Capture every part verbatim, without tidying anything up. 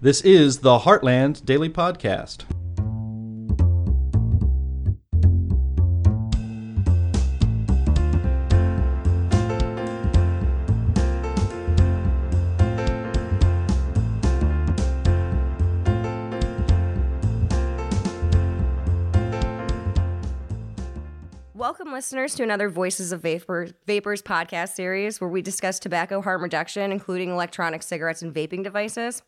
This is the Heartland Daily Podcast. Welcome, listeners, to another Voices of Vapor, Vapors podcast series where we discuss tobacco harm reduction, including electronic cigarettes and vaping devices.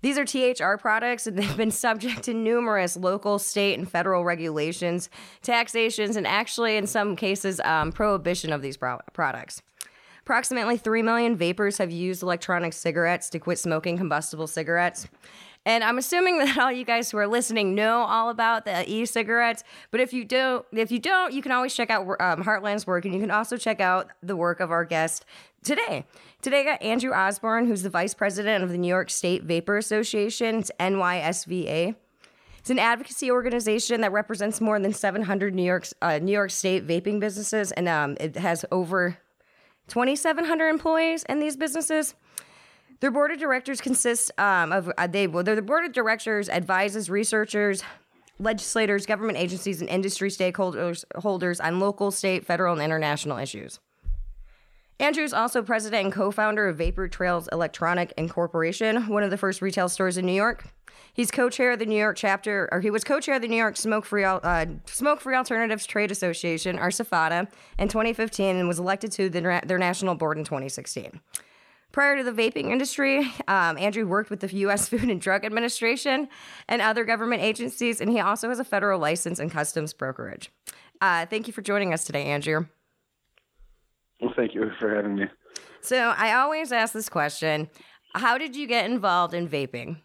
These are T H R products, and they've been subject to numerous local, state, and federal regulations, taxations, and actually, in some cases, um, prohibition of these pro- products. Approximately three million vapers have used electronic cigarettes to quit smoking combustible cigarettes. And I'm assuming that all you guys who are listening know all about the e-cigarettes. But if you do, if you don't, you can always check out um, Heartland's work, and you can also check out the work of our guest today. Today, I got Andrew Osborne, who's the vice president of the New York State Vapor Association. It's N Y S V A. It's an advocacy organization that represents more than seven hundred New York uh, New York State vaping businesses, and um, it has over twenty-seven hundred employees in these businesses. Their board of directors consists um, of uh, they well, their board of directors advises researchers, legislators, government agencies, and industry stakeholders holders on local, state, federal, and international issues. Andrew is also president and co-founder of Vapor Trails Electronic Incorporation, one of the first retail stores in New York. He's co-chair of the New York chapter, or he was co-chair of the New York Smoke Free uh, Smoke Free Alternatives Trade Association, or CIFADA, in twenty fifteen, and was elected to the, their national board in twenty sixteen. Prior to the vaping industry, um, Andrew worked with the U S Food and Drug Administration and other government agencies, and he also has a federal license and customs brokerage. Uh, thank you for joining us today, Andrew. Well, thank you for having me. So I always ask this question: how did you get involved in vaping?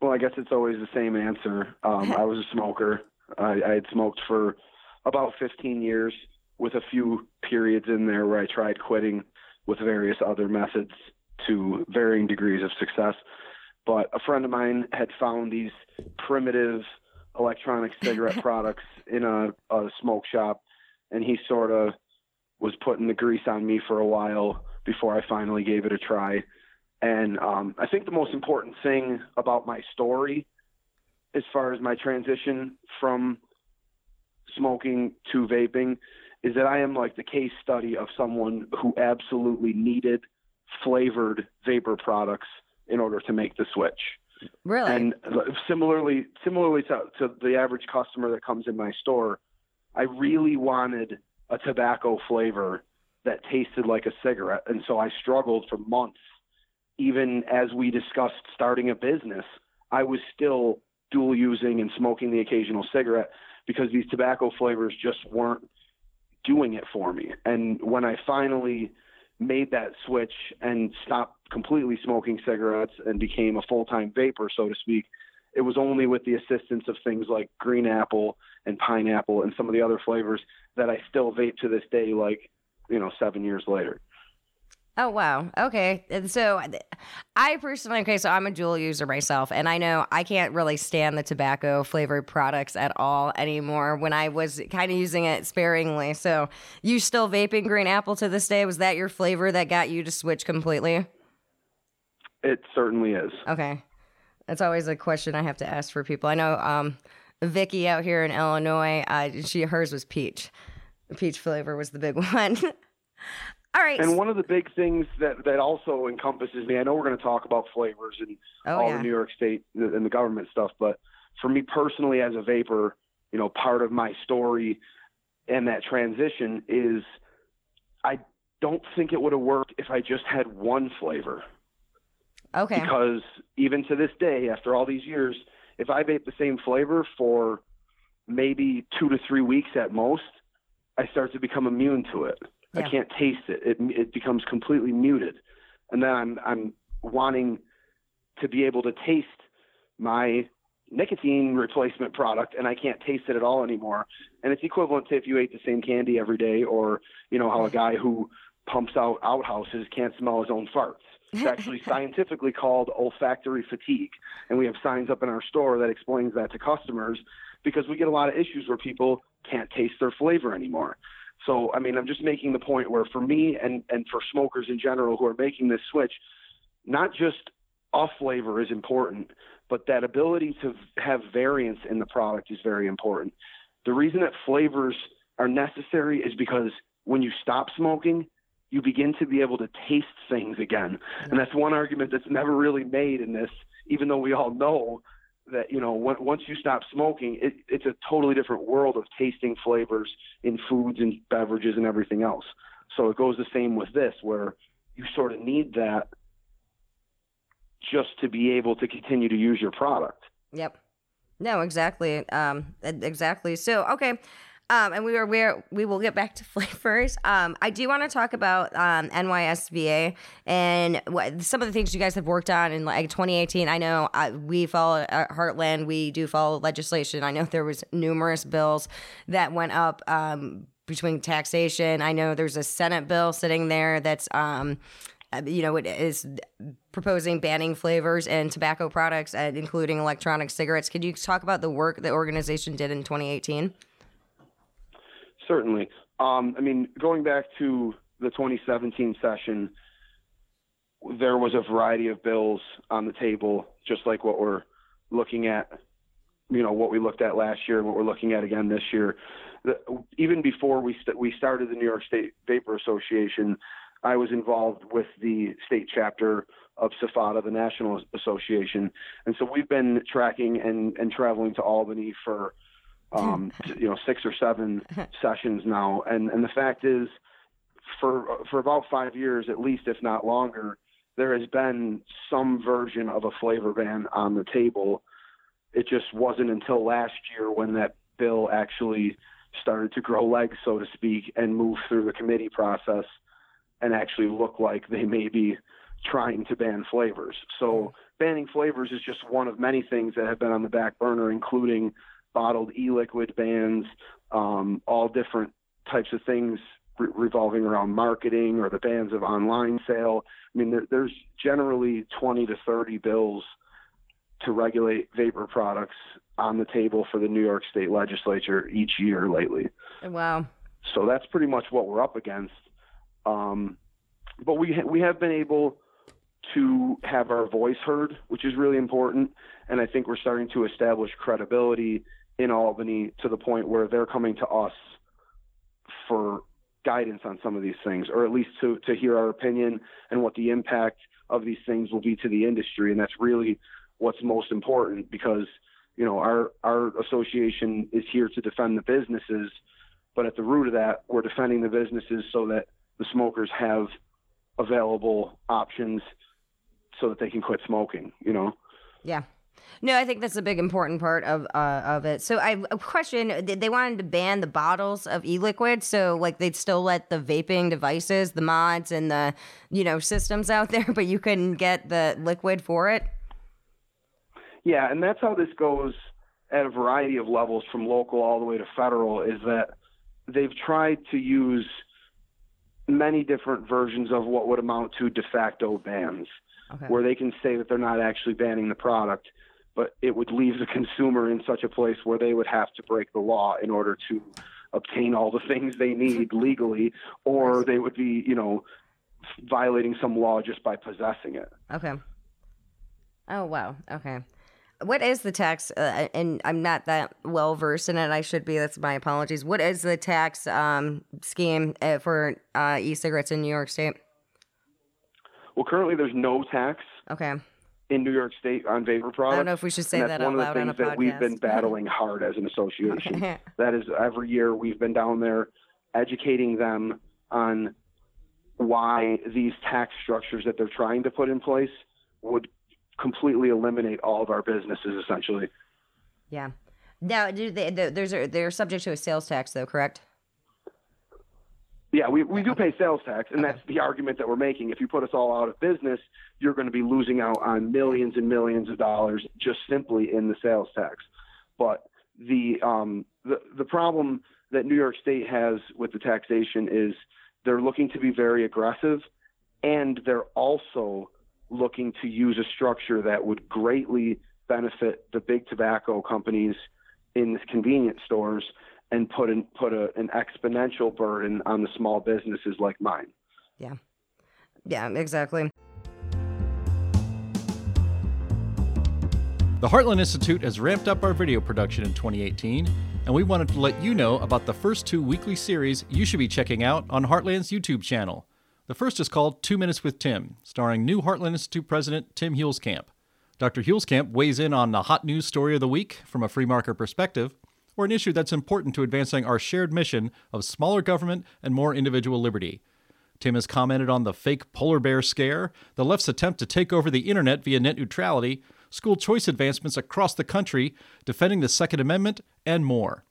Well, I guess it's always the same answer. Um, I was a smoker. I, I had smoked for about fifteen years. With a few periods in there where I tried quitting with various other methods to varying degrees of success. But a friend of mine had found these primitive electronic cigarette products in a, a smoke shop, and he sort of was putting the grease on me for a while before I finally gave it a try. And um, I think the most important thing about my story, as far as my transition from smoking to vaping, is that I am like the case study of someone who absolutely needed flavored vapor products in order to make the switch. Really? And similarly, similarly to, to the average customer that comes in my store, I really wanted a tobacco flavor that tasted like a cigarette. And so I struggled for months. Even as we discussed starting a business, I was still dual using and smoking the occasional cigarette because these tobacco flavors just weren't doing it for me. And when I finally made that switch and stopped completely smoking cigarettes and became a full-time vapor, so to speak, it was only with the assistance of things like green apple and pineapple and some of the other flavors that I still vape to this day, like, you know, seven years later. Oh, wow. Okay. And so I personally, okay, so I'm a dual user myself, and I know I can't really stand the tobacco flavored products at all anymore when I was kind of using it sparingly. So you still vaping green apple to this day? Was that your flavor that got you to switch completely? It certainly is. Okay. That's always a question I have to ask for people. I know um, Vicky out here in Illinois, uh, she hers was peach. Peach flavor was the big one. All right. And one of the big things that, that also encompasses me, I know we're going to talk about flavors and oh, all yeah. the New York State and the government stuff, but for me personally as a vapor, you know, part of my story and that transition is I don't think it would have worked if I just had one flavor. Okay. Because even to this day, after all these years, if I vape the same flavor for maybe two to three weeks at most, I start to become immune to it. Yeah. I can't taste it. It it becomes completely muted. And then I'm I'm wanting to be able to taste my nicotine replacement product, and I can't taste it at all anymore. And it's equivalent to if you ate the same candy every day, or, you know, how a guy who pumps out outhouses can't smell his own farts. It's actually scientifically called olfactory fatigue. And we have signs up in our store that explains that to customers, because we get a lot of issues where people can't taste their flavor anymore. So, I mean, I'm just making the point where for me and, and for smokers in general who are making this switch, not just off flavor is important, but that ability to have variance in the product is very important. The reason that flavors are necessary is because when you stop smoking, you begin to be able to taste things again. And that's one argument that's never really made in this, even though we all know that, you know, once you stop smoking, it, it's a totally different world of tasting flavors in foods and beverages and everything else. So it goes the same with this, where you sort of need that just to be able to continue to use your product. Yep. No, exactly. Um, exactly. So, okay. Um, and we were where we will get back to flavors. Um, I do want to talk about um, N Y S V A and what, some of the things you guys have worked on in like twenty eighteen. I know I, we follow uh, Heartland. We do follow legislation. I know there was numerous bills that went up um, between taxation. I know there's a Senate bill sitting there that's, um, you know, it is proposing banning flavors and tobacco products, and including electronic cigarettes. Could you talk about the work the organization did in twenty eighteen? Certainly. Um, I mean, going back to the twenty seventeen session, there was a variety of bills on the table, just like what we're looking at, you know, what we looked at last year and what we're looking at again this year. The, even before we st- we started the New York State Vapor Association, I was involved with the state chapter of CIFADA, the National Association. And so we've been tracking and, and traveling to Albany for um, you know, six or seven sessions now. And, and the fact is, for, for about five years, at least, if not longer, there has been some version of a flavor ban on the table. It just wasn't until last year when that bill actually started to grow legs, so to speak, and move through the committee process and actually look like they may be trying to ban flavors. So banning flavors is just one of many things that have been on the back burner, including bottled e-liquid bans, um, all different types of things re- revolving around marketing, or the bans of online sale. I mean, there, there's generally twenty to thirty bills to regulate vapor products on the table for the New York State Legislature each year lately. Wow. So that's pretty much what we're up against. Um, but we ha- we have been able to have our voice heard, which is really important. And I think we're starting to establish credibility in Albany to the point where they're coming to us for guidance on some of these things, or at least to, to hear our opinion and what the impact of these things will be to the industry. And that's really what's most important, because, you know, our, our association is here to defend the businesses, but at the root of that, we're defending the businesses so that the smokers have available options so that they can quit smoking, you know? Yeah. No, I think that's a big important part of uh, of it. So I have a question. They wanted to ban the bottles of e-liquid, so like they'd still let the vaping devices, the mods and the, you know, systems out there, but you couldn't get the liquid for it? Yeah, and that's how this goes at a variety of levels, from local all the way to federal, is that they've tried to use many different versions of what would amount to de facto bans. Okay. Where they can say that they're not actually banning the product, but it would leave the consumer in such a place where they would have to break the law in order to obtain all the things they need legally, or they would be, you know, violating some law just by possessing it. Okay. Oh, wow. Okay. What is the tax? Uh, and I'm not that well versed in it. I should be. That's my apologies. What is the tax um, scheme for uh, e-cigarettes in New York State? Well, currently there's no tax okay. in New York State on vapor products. I don't know if we should say that out loud on a podcast. That's one of the things that we've been battling hard as an association. Okay. That is, every year we've been down there educating them on why these tax structures that they're trying to put in place would completely eliminate all of our businesses, essentially. Yeah. Now, do they, there's a, they're subject to a sales tax, though, correct? Yeah, we, we do pay sales tax, and that's the argument that we're making. If you put us all out of business, you're going to be losing out on millions and millions of dollars just simply in the sales tax. But the um, the, the problem that New York State has with the taxation is they're looking to be very aggressive, and they're also looking to use a structure that would greatly benefit the big tobacco companies in the convenience stores, and put in, put a, an exponential burden on the small businesses like mine. Yeah. Yeah, exactly. The Heartland Institute has ramped up our video production in twenty eighteen, and we wanted to let you know about the first two weekly series you should be checking out on Heartland's YouTube channel. The first is called Two Minutes with Tim, starring new Heartland Institute president Tim Hulskamp. Doctor Hulskamp weighs in on the hot news story of the week from a free market perspective, or an issue that's important to advancing our shared mission of smaller government and more individual liberty. Tim has commented on the fake polar bear scare, the left's attempt to take over the internet via net neutrality, school choice advancements across the country, defending the Second Amendment, and more.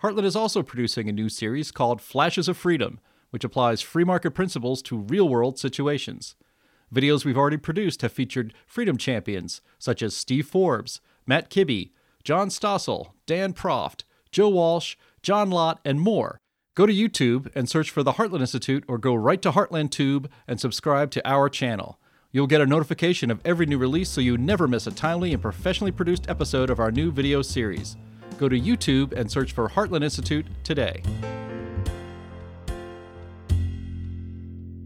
Heartland is also producing a new series called Flashes of Freedom, which applies free market principles to real-world situations. Videos we've already produced have featured freedom champions such as Steve Forbes, Matt Kibbe, John Stossel, Dan Proft, Joe Walsh, John Lott, and more. Go to YouTube and search for the Heartland Institute, or go right to HeartlandTube and subscribe to our channel. You'll get a notification of every new release so you never miss a timely and professionally produced episode of our new video series. Go to YouTube and search for Heartland Institute today.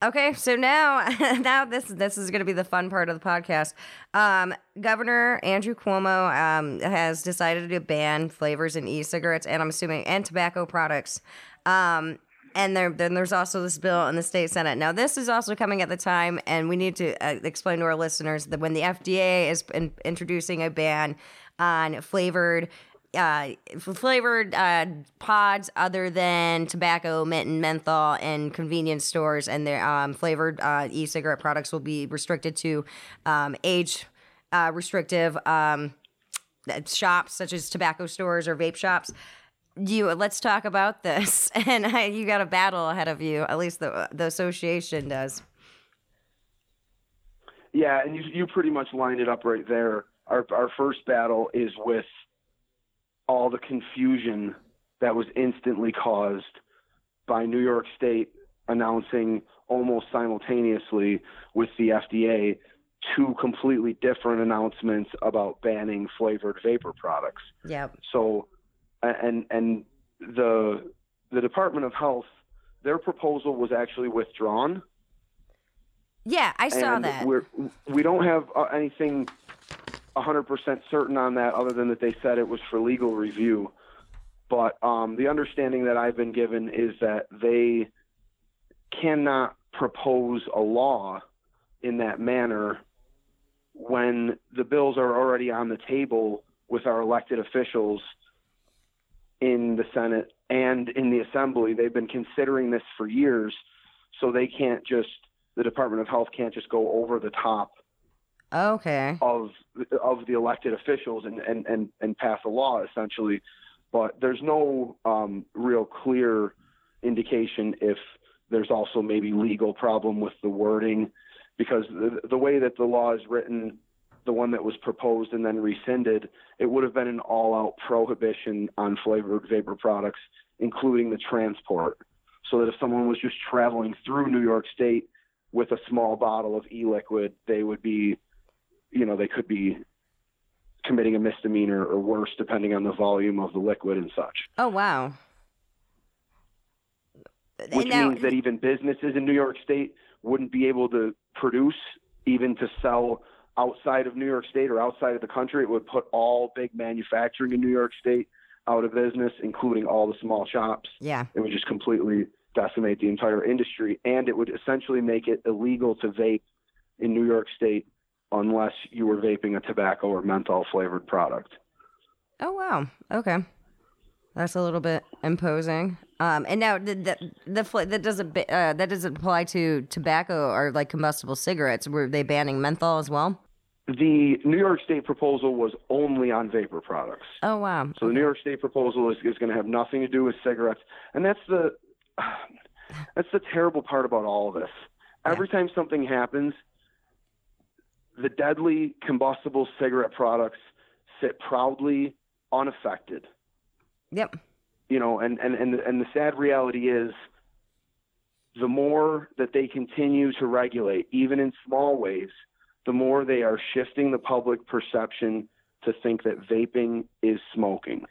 Okay, so now, now this this is going to be the fun part of the podcast. Um, Governor Andrew Cuomo um, has decided to ban flavors in e-cigarettes, and I'm assuming and tobacco products. Um, and there, then there's also this bill in the state Senate. Now, this is also coming at the time, and we need to uh, explain to our listeners that when the F D A is in, introducing a ban on flavored. Uh, flavored uh, pods other than tobacco, mint, and menthol in convenience stores, and their um, flavored uh, e-cigarette products will be restricted to um, age-restrictive uh, um, shops such as tobacco stores or vape shops. You let's talk about this, and I, you got a battle ahead of you. At least the the association does. Yeah, and you you pretty much lined it up right there. Our our first battle is with all the confusion that was instantly caused by New York State announcing almost simultaneously with the F D A two completely different announcements about banning flavored vapor products. Yeah. So, and and the the Department of Health, their proposal was actually withdrawn. Yeah, I saw and that. We're, we don't have anything one hundred percent certain on that, other than that they said it was for legal review. But um, the understanding that I've been given is that they cannot propose a law in that manner when the bills are already on the table with our elected officials in the Senate and in the Assembly. They've been considering this for years, so they can't just, the Department of Health can't just go over the top Okay. of of the elected officials and, and, and, and pass a law, essentially. But there's no um, real clear indication if there's also maybe legal problem with the wording, because the, the way that the law is written, the one that was proposed and then rescinded, it would have been an all-out prohibition on flavored vapor products, including the transport, so that if someone was just traveling through New York State with a small bottle of e-liquid, they would be you know, they could be committing a misdemeanor or worse, depending on the volume of the liquid and such. Oh, wow. Which now, means that even businesses in New York State wouldn't be able to produce, even to sell outside of New York State or outside of the country. It would put all big manufacturing in New York State out of business, including all the small shops. Yeah. It would just completely decimate the entire industry, and it would essentially make it illegal to vape in New York State unless you were vaping a tobacco or menthol-flavored product. Oh, wow. Okay. That's a little bit imposing. Um, and now the, the, the, that, doesn't, uh, that doesn't apply to tobacco or, like, combustible cigarettes. Were they banning menthol as well? The New York State proposal was only on vapor products. Oh, wow. So the New York State proposal is, is going to have nothing to do with cigarettes. And that's the, that's the terrible part about all of this. Every yeah. time something happens, the deadly combustible cigarette products sit proudly unaffected. Yep. You know, and, and, and, and the sad reality is the more that they continue to regulate, even in small ways, the more they are shifting the public perception to think that vaping is smoking.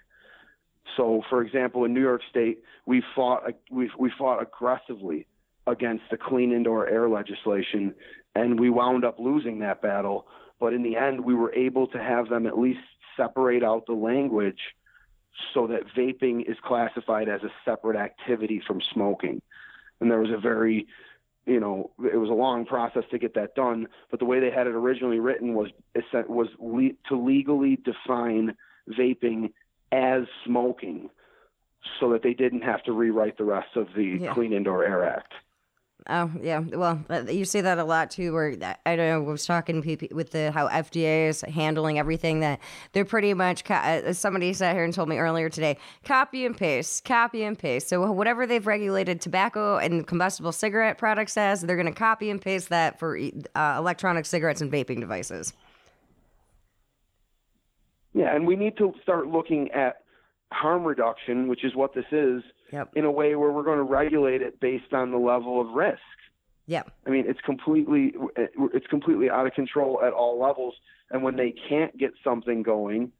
So, for example, in New York State, we fought we we fought aggressively against the clean indoor air legislation, and we wound up losing that battle But in the end, we were able to have them at least separate out the language so that vaping is classified as a separate activity from smoking. And there was a very, you know, it was a long process to get that done. But the way they had it originally written was was le- to legally define vaping as smoking so that they didn't have to rewrite the rest of the yeah. Clean Indoor Air Act. Oh, yeah. Well, you see that a lot, too, where I don't know, I was talking with the how F D A is handling everything that they're pretty much, somebody sat here and told me earlier today, copy and paste, copy and paste. So whatever they've regulated tobacco and combustible cigarette products as, they're going to copy and paste that for uh, electronic cigarettes and vaping devices. Yeah, and we need to start looking at harm reduction, which is what this is, yep. in a way where we're going to regulate it based on the level of risk. Yeah, I mean, it's completely it's completely out of control at all levels. And when they can't get something going,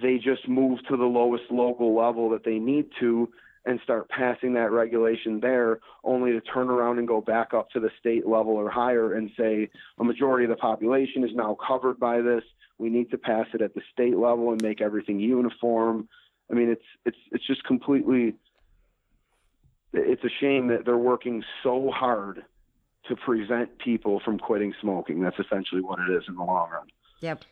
they just move to the lowest local level that they need to and start passing that regulation there, only to turn around and go back up to the state level or higher and say a majority of the population is now covered by this. We need to pass it at the state level and make everything uniform. I mean, it's it's it's just completely – it's a shame that they're working so hard to prevent people from quitting smoking. That's essentially what it is in the long run. Yep.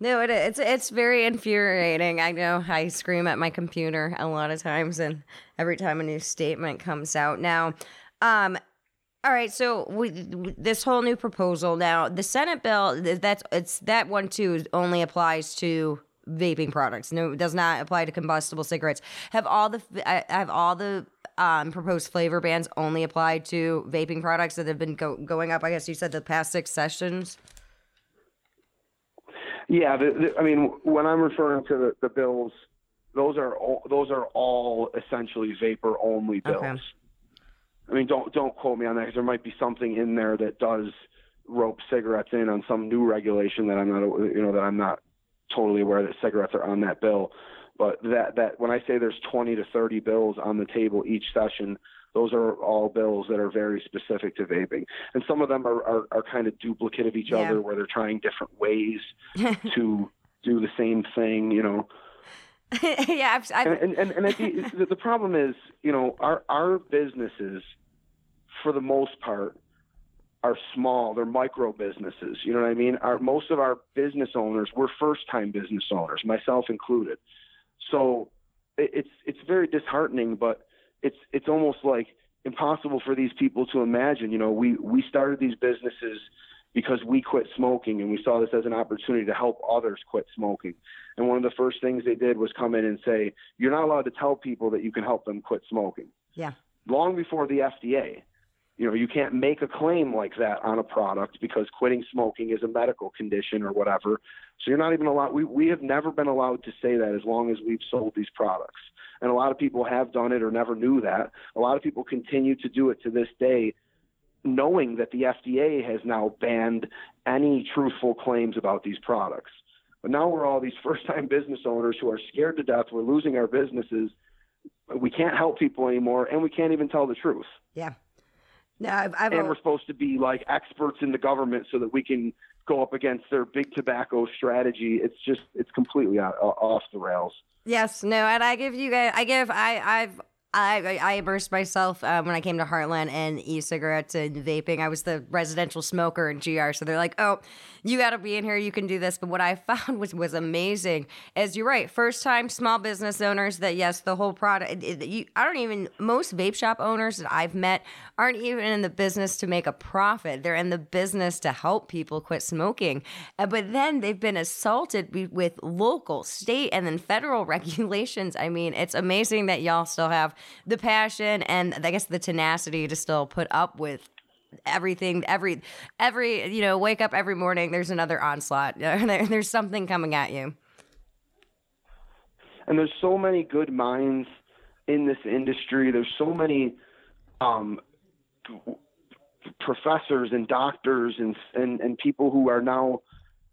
No, it, it's it's very infuriating. I know I scream at my computer a lot of times, and every time a new statement comes out. Now, um, all right, so we, this whole new proposal now, the Senate bill, that's it's that one too only applies to – vaping products. No, it does not apply to combustible cigarettes. Have all the have all the um, proposed flavor bans only applied to vaping products that have been go- going up? I guess you said the past six sessions. Yeah, the, the, I mean, when I'm referring to the, the bills, those are all, those are all essentially vapor only bills. Okay. I mean, don't don't quote me on that because there might be something in there that does rope cigarettes in on some new regulation that I'm not you know that I'm not. totally aware that cigarettes are on that bill, but that, that when I say there's twenty to thirty bills on the table each session, those are all bills that are very specific to vaping. And some of them are, are, are kind of duplicate of each yeah. other, where they're trying different ways to do the same thing, you know? yeah. I've, I've... And, and, and, and the, the problem is, you know, our, our businesses for the most part are small, they're micro businesses. You know what I mean? Our, most of our business owners were first-time business owners, myself included. So it, it's it's very disheartening, but it's it's almost like impossible for these people to imagine. You know, we, we started these businesses because we quit smoking, and we saw this as an opportunity to help others quit smoking. And one of the first things they did was come in and say, you're not allowed to tell people that you can help them quit smoking. Yeah. Long before the F D A. You know, you can't make a claim like that on a product because quitting smoking is a medical condition or whatever. So you're not even allowed. We, we have never been allowed to say that as long as we've sold these products. And a lot of people have done it or never knew that. A lot of people continue to do it to this day, knowing that the F D A has now banned any truthful claims about these products. But now we're all these first-time business owners who are scared to death. We're losing our businesses. We can't help people anymore, and we can't even tell the truth. Yeah. No, I've, I've and we're supposed to be like experts in the government so that we can go up against their big tobacco strategy. It's just, it's completely out, off the rails. Yes, no, and I give you guys, I give, I, I've, I, I immersed myself um, when I came to Heartland and e-cigarettes and vaping. I was the residential smoker in G R, so they're like, oh, you got to be in here, you can do this. But what I found was, was amazing is, you're right, first-time small business owners that, yes, the whole product, it, it, you, I don't even, most vape shop owners that I've met aren't even in the business to make a profit. They're in the business to help people quit smoking. Uh, but then they've been assaulted with local, state, and then federal regulations. I mean, it's amazing that y'all still have the passion and I guess the tenacity to still put up with everything. Every, every, you know, wake up every morning, there's another onslaught. There, there's something coming at you. And there's so many good minds in this industry. There's so many um, professors and doctors and, and, and people who are now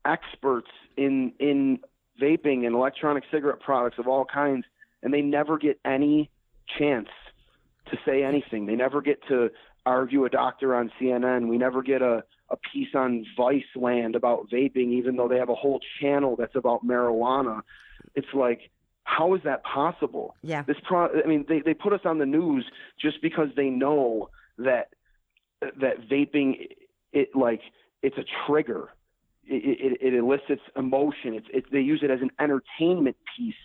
experts in, in vaping and electronic cigarette products of all kinds. And they never get any chance to say anything. They never get to argue a doctor on C N N. We never get a a piece on Vice Land about vaping, even though they have a whole channel that's about marijuana. It's like, how is that possible? Yeah. This pro- I mean, they, they put us on the news just because they know that that vaping, it, it like it's a trigger. It, it, it elicits emotion. It's it, they use it as an entertainment piece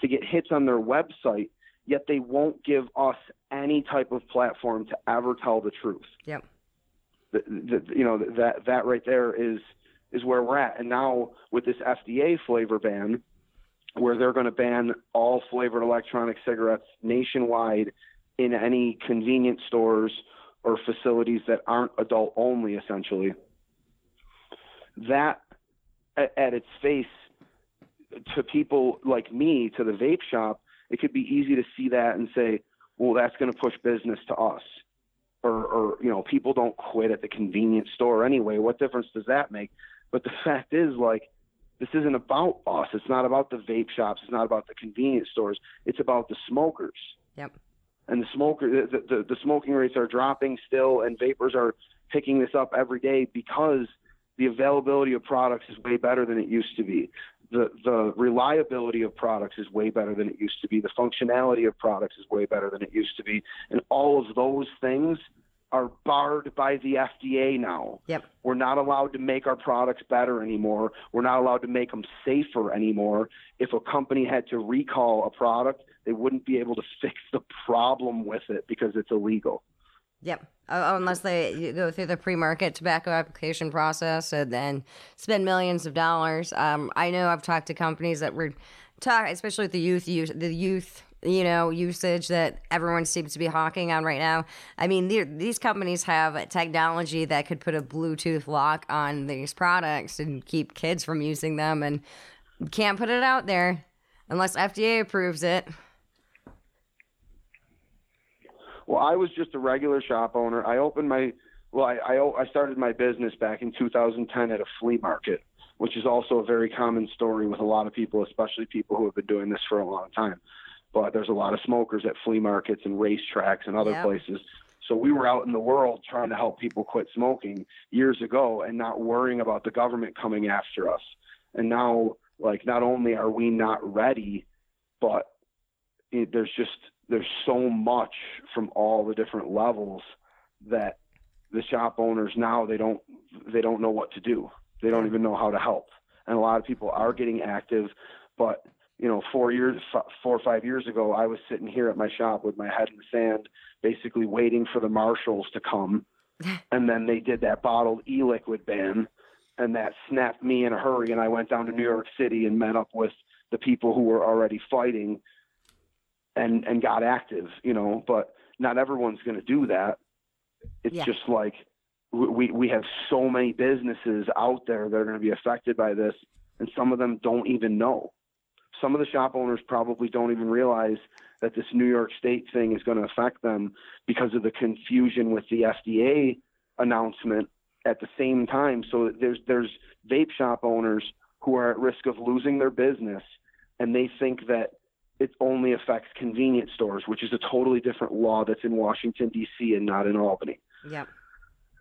to get hits on their website. Yet they won't give us any type of platform to ever tell the truth. Yep. The, the, you know, that that right there is is where we're at. And now with this F D A flavor ban, where they're going to ban all flavored electronic cigarettes nationwide in any convenience stores or facilities that aren't adult only, essentially, that at, at its face to people like me, to the vape shop, it could be easy to see that and say, well, that's going to push business to us. Or, or, you know, people don't quit at the convenience store anyway. What difference does that make? But the fact is, like, this isn't about us. It's not about the vape shops. It's not about the convenience stores. It's about the smokers. Yep. And the smoker, the, the, the smoking rates are dropping still, and vapors are picking this up every day because the availability of products is way better than it used to be. The, the reliability of products is way better than it used to be. The functionality of products is way better than it used to be. And all of those things are barred by the F D A now. Yep. We're not allowed to make our products better anymore. We're not allowed to make them safer anymore. If a company had to recall a product, they wouldn't be able to fix the problem with it because it's illegal. Yep. Oh, unless they go through the pre-market tobacco application process and then spend millions of dollars. Um, I know I've talked to companies that were talking, especially with the youth, use, the youth, you know, usage that everyone seems to be hawking on right now. I mean, these companies have technology that could put a Bluetooth lock on these products and keep kids from using them, and can't put it out there unless F D A approves it. Well, I was just a regular shop owner. I opened my, well, I, I, I started my business back in two thousand ten at a flea market, which is also a very common story with a lot of people, especially people who have been doing this for a long time. But there's a lot of smokers at flea markets and racetracks and other yep. places. So we were out in the world trying to help people quit smoking years ago and not worrying about the government coming after us. And now, like, not only are we not ready, but it, there's just... there's so much from all the different levels that the shop owners now, they don't they don't know what to do. They don't even know how to help. And a lot of people are getting active, but you know, four years, four or five years ago, I was sitting here at my shop with my head in the sand, basically waiting for the marshals to come. And then they did that bottled e-liquid ban, and that snapped me in a hurry. And I went down to New York City and met up with the people who were already fighting. And, and got active, you know, but not everyone's going to do that. It's yeah. just like we, we have so many businesses out there that are going to be affected by this, and some of them don't even know. Some of the shop owners probably don't even realize that this New York State thing is going to affect them because of the confusion with the F D A announcement at the same time. So there's there's vape shop owners who are at risk of losing their business, and they think that it only affects convenience stores, which is a totally different law that's in Washington, D C and not in Albany. Yeah.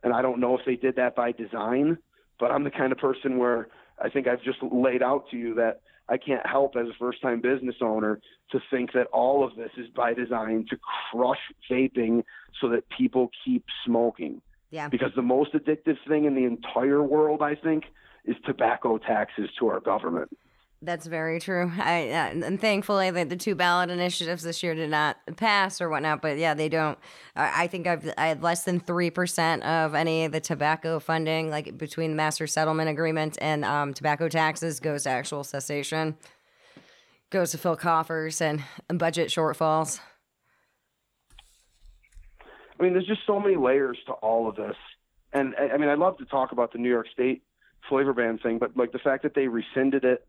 And I don't know if they did that by design, but I'm the kind of person where I think I've just laid out to you that I can't help as a first-time business owner to think that all of this is by design to crush vaping so that people keep smoking. Yeah. Because the most addictive thing in the entire world, I think, is tobacco taxes to our government. That's very true. I, uh, and thankfully the, the two ballot initiatives this year did not pass or whatnot, but yeah, they don't. I, I think I've I had less than three percent of any of the tobacco funding, like between the master settlement agreement and um, tobacco taxes, goes to actual cessation, goes to fill coffers and, and budget shortfalls. I mean, there's just so many layers to all of this. And I, I mean, I love to talk about the New York State flavor ban thing, but like the fact that they rescinded it,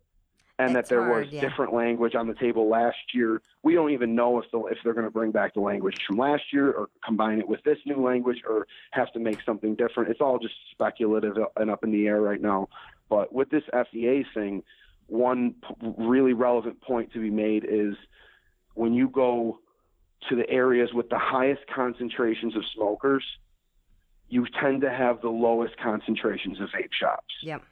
and it's that there hard, was yeah. different language on the table last year. We don't even know if the, if they're going to bring back the language from last year or combine it with this new language or have to make something different. It's all just speculative and up in the air right now. But with this F D A thing, one p- really relevant point to be made is when you go to the areas with the highest concentrations of smokers, you tend to have the lowest concentrations of vape shops. Yep.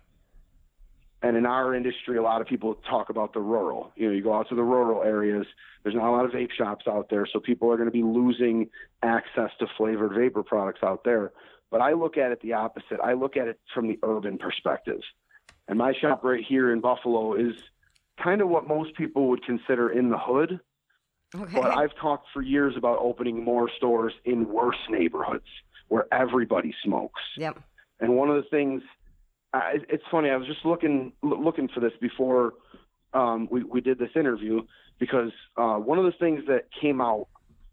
And in our industry, a lot of people talk about the rural. You know, you go out to the rural areas, there's not a lot of vape shops out there, so people are going to be losing access to flavored vapor products out there. But I look at it the opposite. I look at it from the urban perspective. And my shop right here in Buffalo is kind of what most people would consider in the hood. Okay. But I've talked for years about opening more stores in worse neighborhoods where everybody smokes. Yep. And one of the things, I, it's funny, I was just looking looking for this before um, we, we did this interview, because uh, one of the things that came out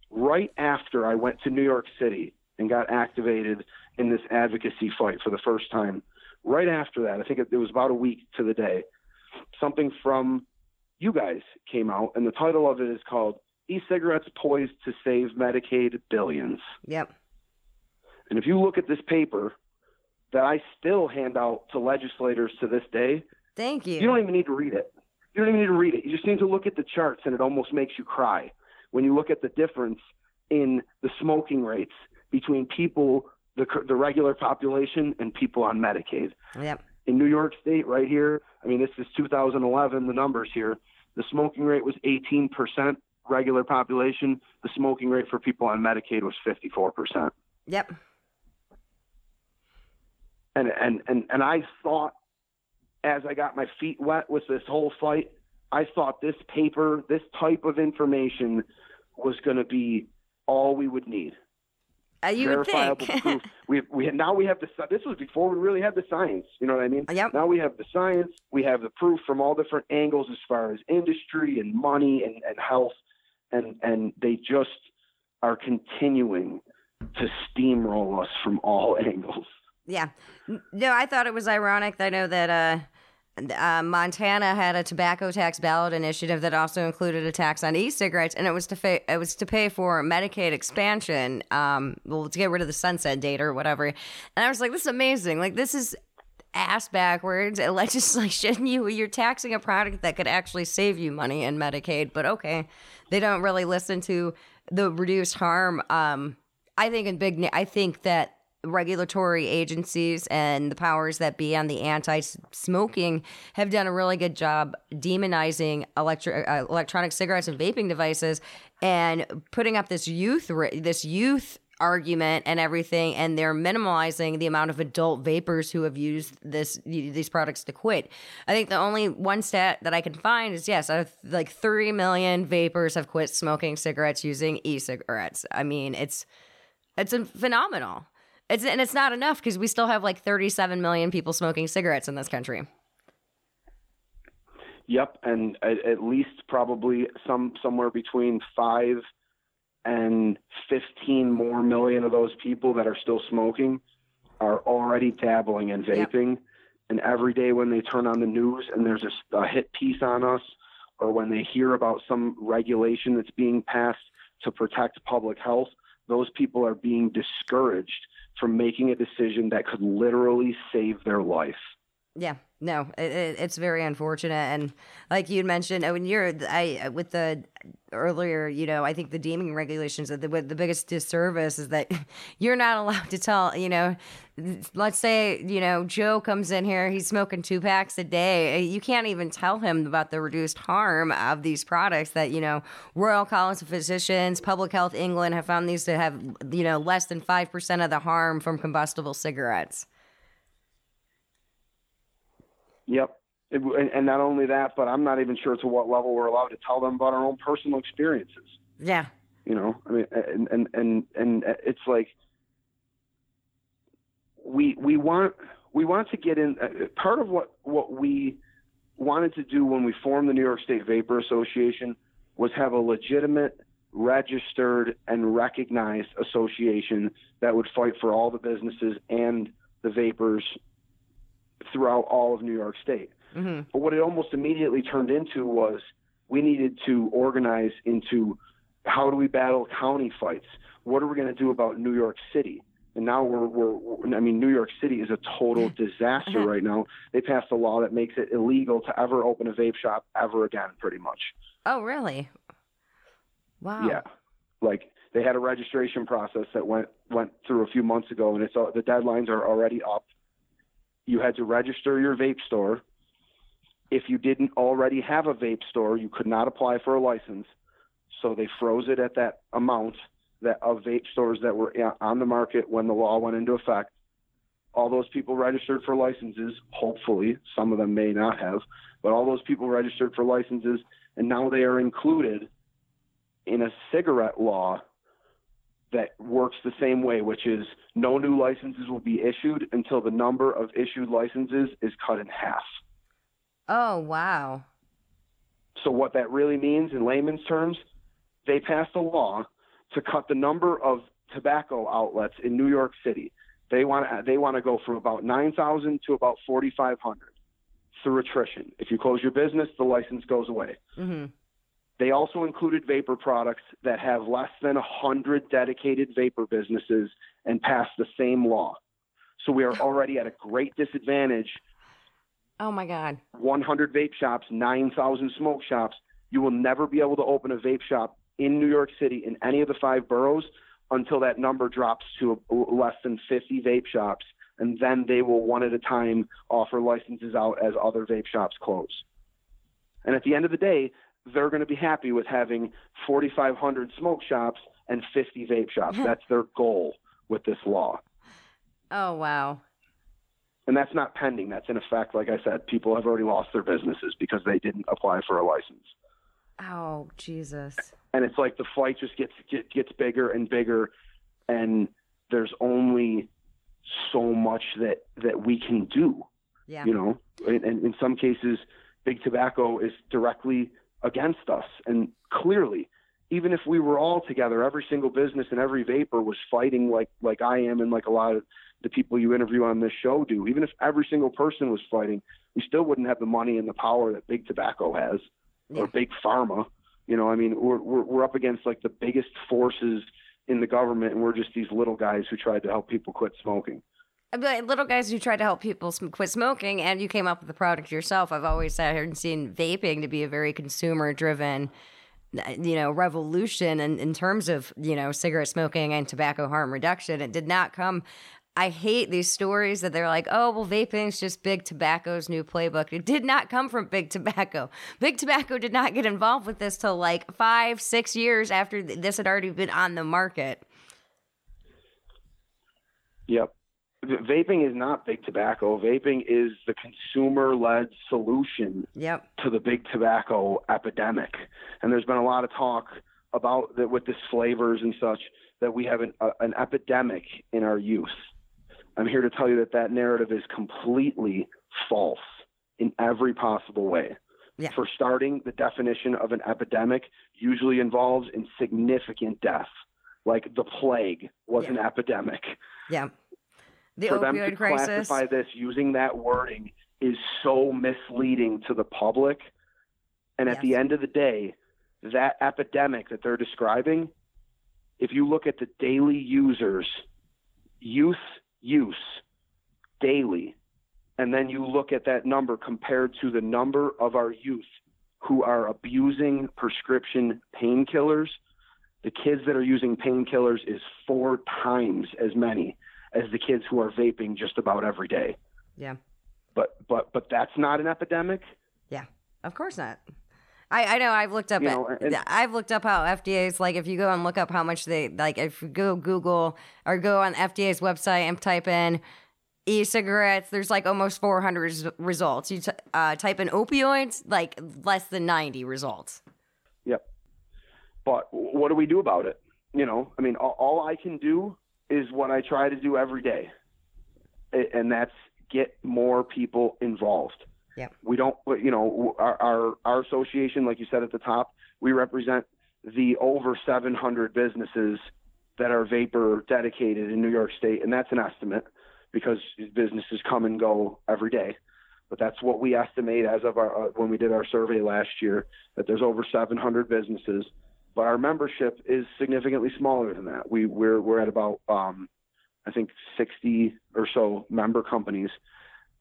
right after I went to New York City and got activated in this advocacy fight for the first time, right after that, I think it, it was about a week to the day, something from you guys came out, and the title of it is called E-Cigarettes Poised to Save Medicaid Billions. Yep. And if you look at this paper that I still hand out to legislators to this day. Thank you. You don't even need to read it. You don't even need to read it. You just need to look at the charts, and it almost makes you cry when you look at the difference in the smoking rates between people, the, the regular population, and people on Medicaid. Yep. In New York State right here, I mean, this is two thousand eleven, the numbers here. The smoking rate was eighteen percent regular population. The smoking rate for people on Medicaid was fifty-four percent. Yep. And, and, and, and I thought, as I got my feet wet with this whole fight, I thought this paper, this type of information was going to be all we would need. Uh, you would think. Proof. We, we, now we have the, this was before we really had the science, you know what I mean? Yep. Now we have the science, we have the proof from all different angles as far as industry and money and, and health, and, and they just are continuing to steamroll us from all angles. Yeah. No, I thought it was ironic. I know that uh, uh, Montana had a tobacco tax ballot initiative that also included a tax on e-cigarettes, and it was to fa- it was to pay for Medicaid expansion, um, well, to get rid of the sunset date or whatever. And I was like, this is amazing. Like, this is ass backwards legislation. You, you're taxing a product that could actually save you money in Medicaid, but okay. They don't really listen to the reduced harm. Um, I think in big, I think that regulatory agencies and the powers that be on the anti-smoking have done a really good job demonizing electro- uh, electronic cigarettes and vaping devices, and putting up this youth re- this youth argument and everything, and they're minimalizing the amount of adult vapers who have used this these products to quit. I think the only one stat that I can find is, yes, like thirty million vapers have quit smoking cigarettes using e-cigarettes. I mean, it's it's phenomenal. It's, and it's not enough, because we still have like thirty-seven million people smoking cigarettes in this country. Yep, and at, at least probably some somewhere between five and fifteen more million of those people that are still smoking are already dabbling in vaping. Yep. And every day when they turn on the news and there's a, a hit piece on us, or when they hear about some regulation that's being passed to protect public health, those people are being discouraged from making a decision that could literally save their life. Yeah, no, it, it, it's very unfortunate. And like you mentioned, when you're I with the earlier, you know, I think the deeming regulations, the, the biggest disservice is that you're not allowed to tell, you know, let's say, you know, Joe comes in here, he's smoking two packs a day. You can't even tell him about the reduced harm of these products that, you know, Royal College of Physicians, Public Health England have found these to have, you know, less than five percent of the harm from combustible cigarettes. Yep. It, and, and not only that, but I'm not even sure to what level we're allowed to tell them about our own personal experiences. Yeah. You know, I mean, and, and, and, and it's like, we, we want, we want to get in uh, part of what, what we wanted to do when we formed the New York State Vapor Association was have a legitimate, registered and recognized association that would fight for all the businesses and the vapors throughout all of New York State. Mm-hmm. But what it almost immediately turned into was we needed to organize into how do we battle county fights? What are we going to do about New York City? And now we're, we're I mean, New York City is a total disaster right now. They passed a law that makes it illegal to ever open a vape shop ever again, pretty much. Oh, really? Wow. Yeah. Like They had a registration process that went went through a few months ago, and it's all, the deadlines are already up. You had to register your vape store. If you didn't already have a vape store, you could not apply for a license. So they froze it at that amount that of vape stores that were on the market when the law went into effect. All those people registered for licenses, hopefully, some of them may not have, but all those people registered for licenses, and now they are included in a cigarette law that works the same way, which is no new licenses will be issued until the number of issued licenses is cut in half. Oh, wow. So what that really means in layman's terms, they passed a law to cut the number of tobacco outlets in New York City. They want to they want to go from about nine thousand to about forty-five hundred through attrition. If you close your business, the license goes away. Mm-hmm. They also included vapor products that have less than one hundred dedicated vapor businesses and passed the same law. So we are already at a great disadvantage. Oh, my God. one hundred vape shops, nine thousand smoke shops. You will never be able to open a vape shop in New York City in any of the five boroughs until that number drops to less than fifty vape shops, and then they will one at a time offer licenses out as other vape shops close. And at the end of the day, they're going to be happy with having forty-five hundred smoke shops and fifty vape shops. That's their goal with this law. Oh, wow. And that's not pending. That's in effect. Like I said, people have already lost their businesses because they didn't apply for a license. Oh, Jesus. And it's like the fight just gets get, gets bigger and bigger, and there's only so much that, that we can do. Yeah. You know, and, and in some cases, big tobacco is directly against us. And clearly, even if we were all together, every single business and every vapor was fighting like, like I am and like a lot of the people you interview on this show do, even if every single person was fighting, we still wouldn't have the money and the power that big tobacco has. Or big pharma, you know, I mean, we're, we're we're up against like the biggest forces in the government, and we're just these little guys who tried to help people quit smoking. Little guys who tried to help people sm- quit smoking, and you came up with the product yourself. I've always sat here and seen vaping to be a very consumer-driven, you know, revolution in, in terms of, you know, cigarette smoking and tobacco harm reduction. It did not come... I hate these stories that they're like, oh, well, vaping's just big tobacco's new playbook. It did not come from big tobacco. Big tobacco did not get involved with this till like five, six years after this had already been on the market. Yep. Vaping is not big tobacco. Vaping is the consumer-led solution yep. to the big tobacco epidemic. And there's been a lot of talk about that with these flavors and such, that we have an, a, an epidemic in our youth. I'm here to tell you that that narrative is completely false in every possible way. Yeah. For starting, the definition of an epidemic usually involves in significant death, like the plague was yeah. an epidemic. Yeah. The For opioid them to crisis. Classify this using that wording is so misleading to the public. And yes. at the end of the day, that epidemic that they're describing, if you look at the daily users, youth use daily, and then you look at that number compared to the number of our youth who are abusing prescription painkillers, the kids that are using painkillers is four times as many as the kids who are vaping just about every day. Yeah. But but but that's not an epidemic? Yeah, of course not. I, I know I've looked up you know, and, I've looked up how F D A's like if you go and look up how much they like if you go Google or go on F D A's website and type in e-cigarettes, there's like almost four hundred res- results. You t- uh, type in opioids, like less than ninety results. Yep. But what do we do about it? You know, I mean, all, all I can do is what I try to do every day, and that's get more people involved. Yeah, we don't, you know, our, our our association, like you said at the top, we represent the over seven hundred businesses that are vapor dedicated in New York State, and that's an estimate because businesses come and go every day. But that's what we estimate as of our uh, when we did our survey last year, that there's over seven hundred businesses, but our membership is significantly smaller than that. We we're we're at about um, I think sixty or so member companies.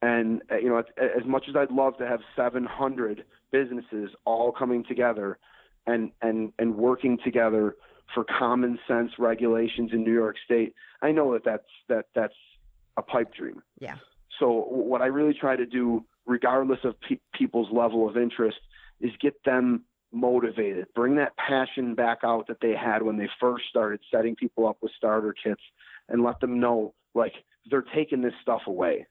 And, you know, as much as I'd love to have seven hundred businesses all coming together and, and, and working together for common sense regulations in New York State, I know that that's, that, that's a pipe dream. Yeah. So what I really try to do, regardless of pe- people's level of interest, is get them motivated, bring that passion back out that they had when they first started setting people up with starter kits, and let them know, like, they're taking this stuff away.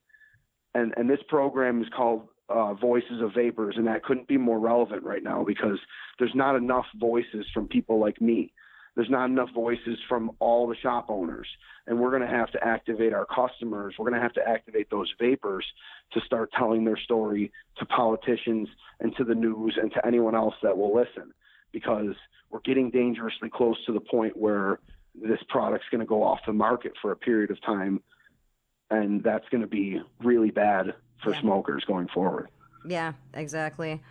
And and this program is called uh, Voices of Vapors, and that couldn't be more relevant right now, because there's not enough voices from people like me. There's not enough voices from all the shop owners, and we're going to have to activate our customers. We're going to have to activate those vapors to start telling their story to politicians and to the news and to anyone else that will listen, because we're getting dangerously close to the point where this product's going to go off the market for a period of time, and that's going to be really bad for yeah. smokers going forward. Yeah, exactly.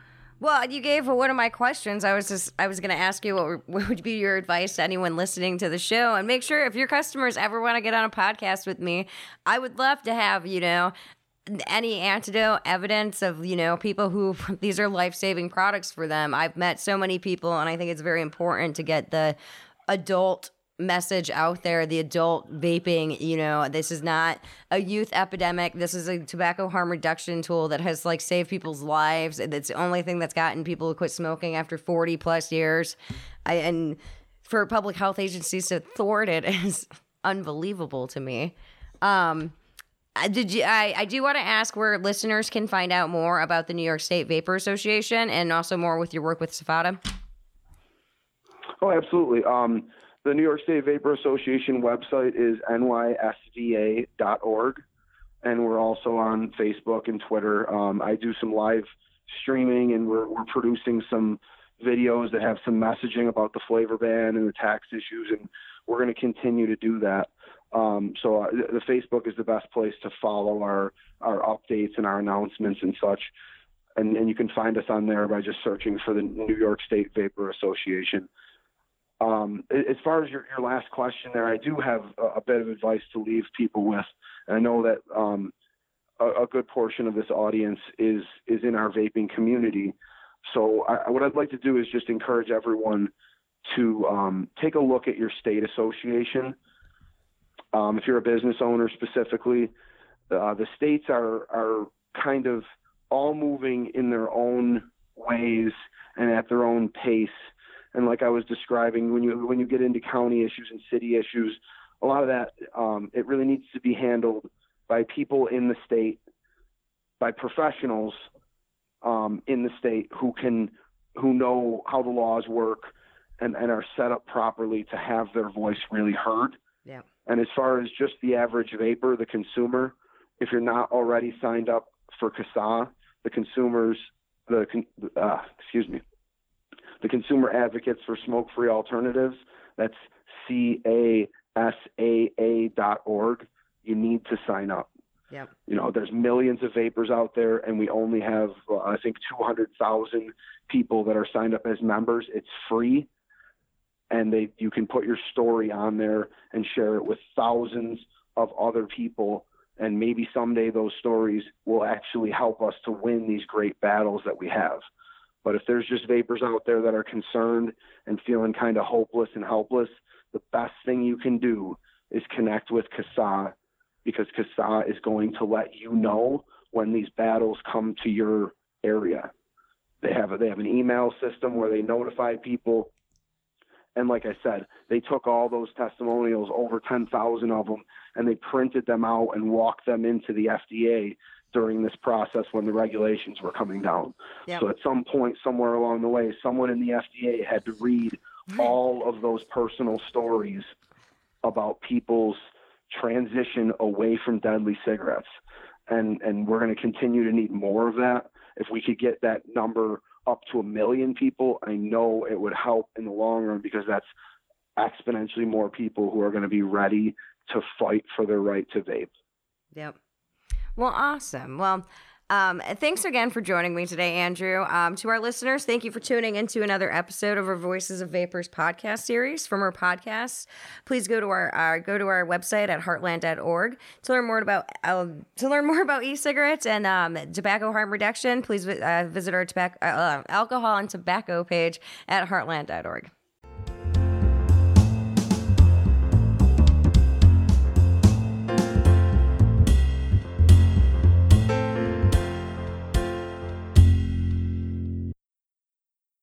Well, you gave one of my questions. I was just I was going to ask you what, were, what would be your advice to anyone listening to the show, and make sure if your customers ever want to get on a podcast with me, I would love to have, you know, any antidote, evidence of, you know, people who these are life-saving products for them. I've met so many people, and I think it's very important to get the adult message out there, the adult vaping. You know, this is not a youth epidemic. This is a tobacco harm reduction tool that has, like, saved people's lives. It's the only thing that's gotten people to quit smoking after forty plus years. I, and for public health agencies to thwart it is unbelievable to me. Um, did you, I, I do want to ask where listeners can find out more about the New York State Vapor Association, and also more with your work with CIFADA. Oh, absolutely. Um, The New York State Vapor Association website is N Y S V A dot org, and we're also on Facebook and Twitter. Um, I do some live streaming, and we're, we're producing some videos that have some messaging about the flavor ban and the tax issues, and we're going to continue to do that. Um, so uh, the Facebook is the best place to follow our, our updates and our announcements and such, and, and you can find us on there by just searching for the New York State Vapor Association. Um, as far as your, your last question there, I do have a, a bit of advice to leave people with. And I know that um, a, a good portion of this audience is is in our vaping community. So I, what I'd like to do is just encourage everyone to um, take a look at your state association. Um, if you're a business owner specifically, uh, the states are are kind of all moving in their own ways and at their own pace. And like I was describing, when you when you get into county issues and city issues, a lot of that, um, it really needs to be handled by people in the state, by professionals um, in the state who can who know how the laws work and, and are set up properly to have their voice really heard. Yeah. And as far as just the average vapor, the consumer, if you're not already signed up for CASAA, the consumers, the uh, excuse me. The Consumer Advocates for Smoke-Free Alternatives, that's C A S A A dot org. You need to sign up. Yeah. You know, there's millions of vapors out there, and we only have, uh, I think, two hundred thousand people that are signed up as members. It's free, and they you can put your story on there and share it with thousands of other people, and maybe someday those stories will actually help us to win these great battles that we have. But if there's just vapors out there that are concerned and feeling kind of hopeless and helpless, the best thing you can do is connect with CASAA, because CASAA is going to let you know when these battles come to your area. They have a, they have an email system where they notify people. And like I said, they took all those testimonials, over ten thousand of them, and they printed them out and walked them into the F D A during this process when the regulations were coming down. Yep. So at some point, somewhere along the way, someone in the F D A had to read all of those personal stories about people's transition away from deadly cigarettes. And and we're going to continue to need more of that. If we could get that number up to a million people, I know it would help in the long run, because that's exponentially more people who are going to be ready to fight for their right to vape. Yep. Well, awesome. Well, um, thanks again for joining me today, Andrew. Um, to our listeners, thank you for tuning into another episode of our Voices of Vapors podcast series from our podcast. Please go to our, our go to our website at heartland dot org to learn more about uh, to learn more about e-cigarettes and um, tobacco harm reduction. Please uh, visit our tobacco, uh, alcohol and tobacco page at heartland dot org.